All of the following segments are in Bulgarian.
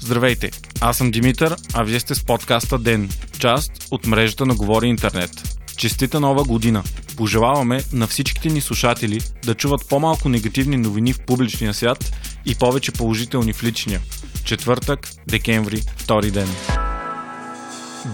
Здравейте, аз съм Димитър, а вие сте с подкаста Ден, част от мрежата на Говори Интернет. Честита нова година! Пожелаваме на всичките ни слушатели да чуват по-малко негативни новини в публичния свят и повече положителни в личния. Четвъртък, декември, втори ден.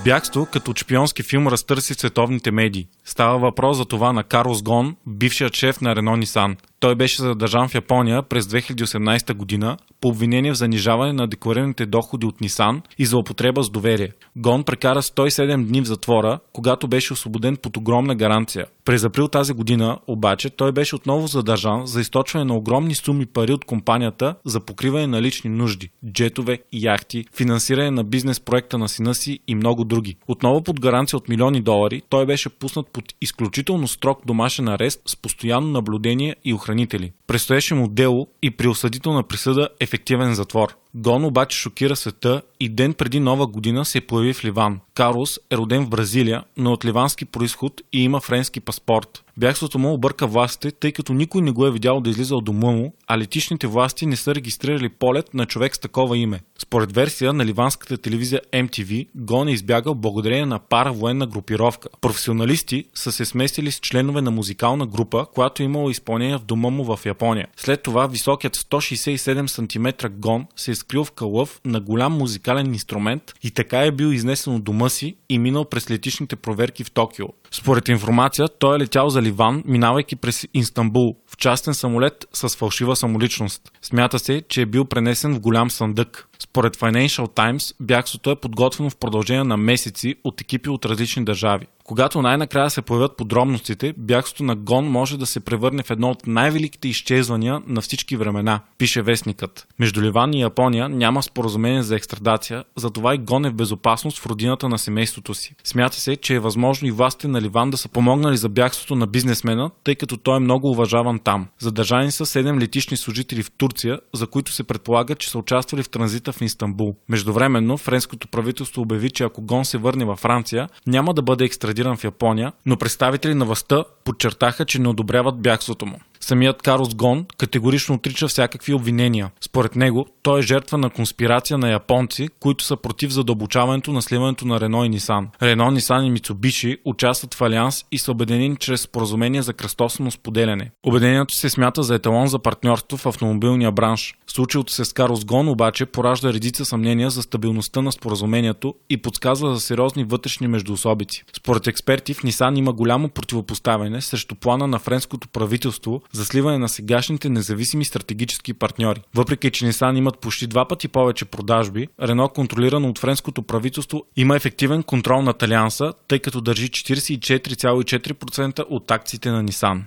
Бягство като шпионски филм разтърси световните медии. Става въпрос за това на Карлос Гон, бившият шеф на Renault Нисан. Той беше задържан в Япония през 2018 година по обвинение в занижаване на декларираните доходи от Нисан и злоупотреба с доверие. Гон прекара 107 дни в затвора, когато беше освободен под огромна гаранция. През април тази година обаче той беше отново задържан за източване на огромни суми пари от компанията за покриване на лични нужди, джетове и яхти, финансиране на бизнес проекта на сина си и много други. Отново под гаранция от $1 милион, той беше пуснат под изключително строг домашен арест с постоянно наблюдение и охранители. Предстоеше му дело и при осъдителна присъда ефективен затвор. Гон обаче шокира света и ден преди нова година се появи в Ливан. Карлос е роден в Бразилия, но от ливански произход и има френски паспорт. Бягството му обърка властите, тъй като никой не го е видял да излиза от дома му, а летищните власти не са регистрирали полет на човек с такова име. Според версия на ливанската телевизия MTV, Гон е избягал благодарение на паравоенна групировка. Професионалисти са се смесили с членове на музикална група, която е имала изпълнение в дома му в Япония. След това високият 167 см Гон се е скрил в калъв на голям музикален инструмент и така е бил изнесен от дома си и минал през летищните проверки в Токио. Според информация, той е летял за Ливан, минавайки през Истанбул в частен самолет с фалшива самоличност. Смята се, че е бил пренесен в голям съндък. Според Financial Times, бягството е подготвено в продължение на месеци от екипи от различни държави. Когато най-накрая се появят подробностите, бягството на Гон може да се превърне в едно от най-великите изчезвания на всички времена, пише вестникът. Между Ливан и Япония няма споразумение за екстрадация, затова и Гон е в безопасност в родината на семейството си. Смята се, че е възможно и властите на Ливан да са помогнали за бягството на бизнесмена, тъй като той е много уважаван там. Задържани са 7 летищни служители в Турция, за които се предполага, че са участвали в транзита в Истанбул. Междувременно, френското правителство обяви, че ако Гон се върне във Франция, няма да бъде екстрадиран в Япония, но представители на властта подчертаха, че не одобряват бягството му. Самият Карлос Гон категорично отрича всякакви обвинения. Според него, той е жертва на конспирация на японци, които са против задълбочаването на сливането на Renault и Нисан. Renault, Nissan и Мицубиши участват в алианс и са обединени чрез споразумение за кръстосано споделяне. Обединението се смята за еталон за партньорство в автомобилния бранш. Случилото се с Карлос Гон обаче поражда редица съмнения за стабилността на споразумението и подсказва за сериозни вътрешни междуособици. Според експерти, в Нисан има голямо противопоставяне срещу плана на френското правителство за сливане на сегашните независими стратегически партньори. Въпреки че Нисан имат почти 2 пъти повече продажби, Рено, контролирано от френското правителство, има ефективен контрол над алианса, тъй като държи 44,4% от акциите на Нисан.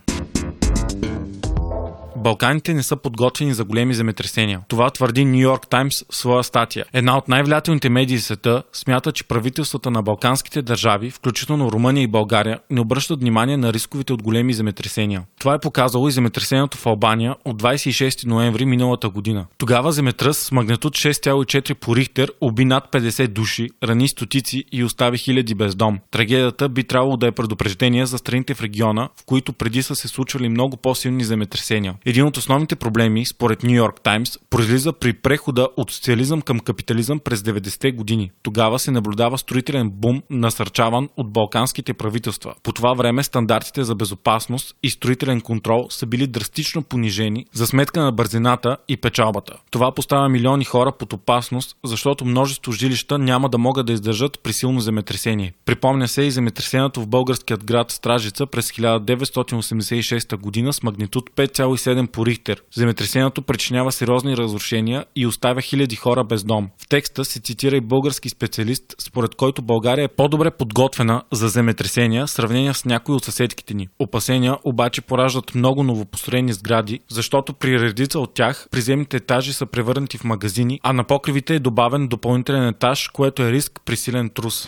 Балканите не са подготвени за големи земетресения. Това твърди Нью Йорк Таймс в своя статия. Една от най-влиятелните медии в света смята, че правителствата на балканските държави, включително Румъния и България, не обръщат внимание на рисковете от големи земетресения. Това е показало и земетресението в Албания от 26 ноември миналата година. Тогава земетръс с магнитуд 6,4 по Рихтер уби над 50 души, рани стотици и остави хиляди без дом. Трагедията би трябвало да е предупреждение за страните в региона, в които преди са се случвали много по-силни земетресения. Един от основните проблеми, според Нью Йорк Таймс, произлиза при прехода от социализъм към капитализъм през 90-те години. Тогава се наблюдава строителен бум, насърчаван от балканските правителства. По това време стандартите за безопасност и строителен контрол са били драстично понижени за сметка на бързината и печалбата. Това поставя милиони хора под опасност, защото множество жилища няма да могат да издържат при силно земетресение. Припомня се и земетресението в българският град Стражица през 1986 година с магнитуд 5,7 по Рихтер. Земетресението причинява сериозни разрушения и оставя хиляди хора без дом. В текста се цитира и български специалист, според който България е по-добре подготвена за земетресения, сравнение с някои от съседките ни. Опасения обаче пораждат много новопостроени сгради, защото при редица от тях приземните етажи са превърнати в магазини, а на покривите е добавен допълнителен етаж, което е риск при силен трус.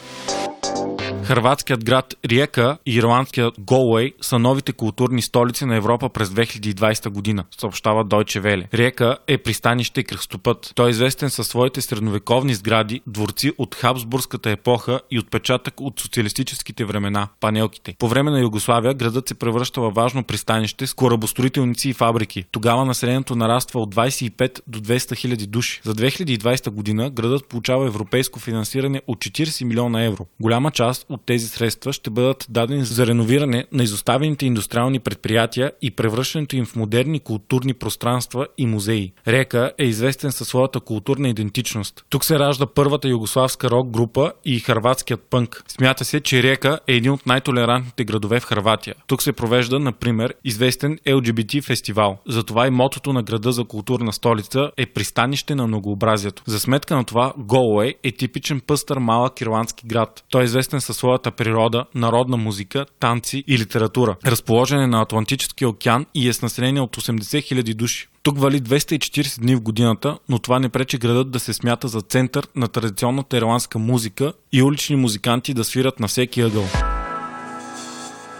Хърватският град Риека и ирландският Голуей са новите културни столици на Европа през 2020 година, съобщава Дойче Веле. Риека е пристанище и кръстопът. Той е известен със своите средновековни сгради, дворци от Хабсбургската епоха и отпечатък от социалистическите времена – панелките. По време на Югославия градът се превръща във важно пристанище с корабостроителници и фабрики. Тогава населението нараства от 25 до 200 хиляди души. За 2020 година градът получава европейско финансиране от 40 милиона евро. Голяма част от тези средства ще бъдат дадени за реновиране на изоставените индустриални предприятия и превръщането им в модерни културни пространства и музеи. Риека е известен със своята културна идентичност. Тук се ражда първата югославска рок-група и хърватският пънк. Смята се, че Риека е един от най-толерантните градове в Хърватия. Тук се провежда, например, известен LGBT фестивал. Затова и мотото на града за културна столица е пристанище на многообразието. За сметка на това, Голуей е типичен пъстър малък ирландски град. Той е известен със своята природа, народна музика, танци и литература. Разположен е на Атлантическия океан и е с население от 80 хиляди души. Тук вали 240 дни в годината, но това не пречи градът да се смята за център на традиционната ирландска музика и улични музиканти да свират на всеки ъгъл.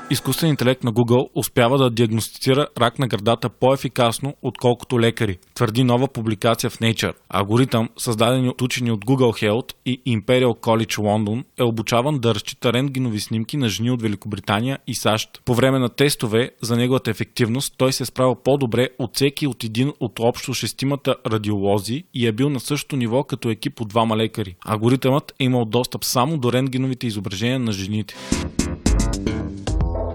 Изкуствен интелект на Google успява да диагностицира рак на гърдата по-ефикасно, отколкото лекари, твърди нова публикация в Nature. Алгоритъм, създаден от учени от Google Health и Imperial College London, е обучаван да разчита рентгенови снимки на жени от Великобритания и САЩ. По време на тестове за неговата ефективност той се е справил по-добре от всеки от един от общо шестимата радиолози и е бил на същото ниво като екип от двама лекари. Алгоритъмът е имал достъп само до рентгеновите изображения на жените.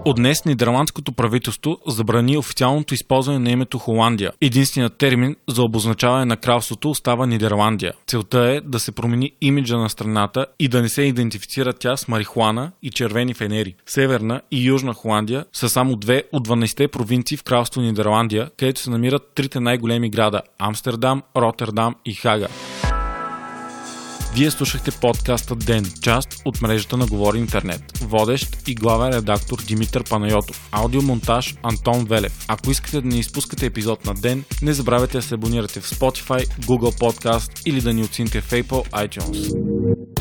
От днес нидерландското правителство забрани официалното използване на името Холандия. Единственият термин за обозначаване на кралството остава Нидерландия. Целта е да се промени имиджа на страната и да не се идентифицира тя с марихуана и червени фенери. Северна и Южна Холандия са само две от 12-те провинции в кралство Нидерландия, където се намират трите най-големи града – Амстердам, Ротердам и Хага. Вие слушахте подкаста Ден, част от мрежата на Говори Интернет. Водещ и главен редактор Димитър Панайотов. Аудиомонтаж Антон Велев. Ако искате да не изпускате епизод на Ден, не забравяйте да се абонирате в Spotify, Google Podcast или да ни оцените в Apple iTunes.